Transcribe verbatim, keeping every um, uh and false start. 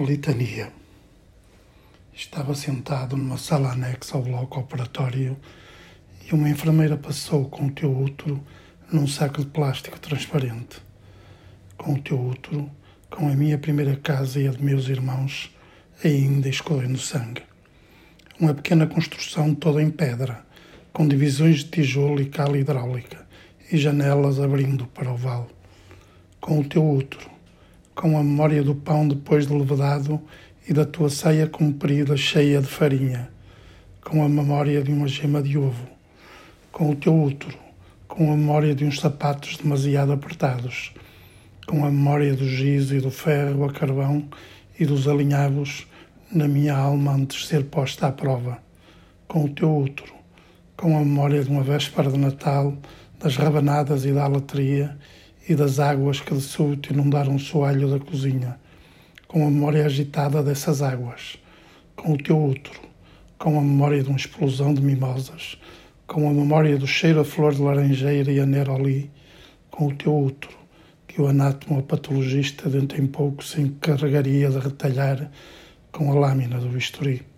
litania. Estava sentado numa sala anexa ao bloco operatório e uma enfermeira passou com o teu útero num saco de plástico transparente. Com o teu útero, com a minha primeira casa e a de meus irmãos, ainda escorrendo sangue. Uma pequena construção toda em pedra, com divisões de tijolo e cal hidráulica e janelas abrindo para o vale. Com o teu útero, com a memória do pão depois de levedado e da tua saia comprida cheia de farinha, com a memória de uma gema de ovo, com o teu útero, com a memória de uns sapatos demasiado apertados, com a memória do giz e do ferro a carvão e dos alinhavos na minha alma antes de ser posta à prova, com o teu útero, com a memória de uma véspera de Natal, das rabanadas e da aletria e das águas que de súbito inundaram o soalho da cozinha, com a memória agitada dessas águas, com o teu útero, com a memória de uma explosão de mimosas, com a memória do cheiro a flor de laranjeira e a neroli, com o teu útero, que o anátomo patologista dentro em pouco se encarregaria de retalhar com a lâmina do bisturi.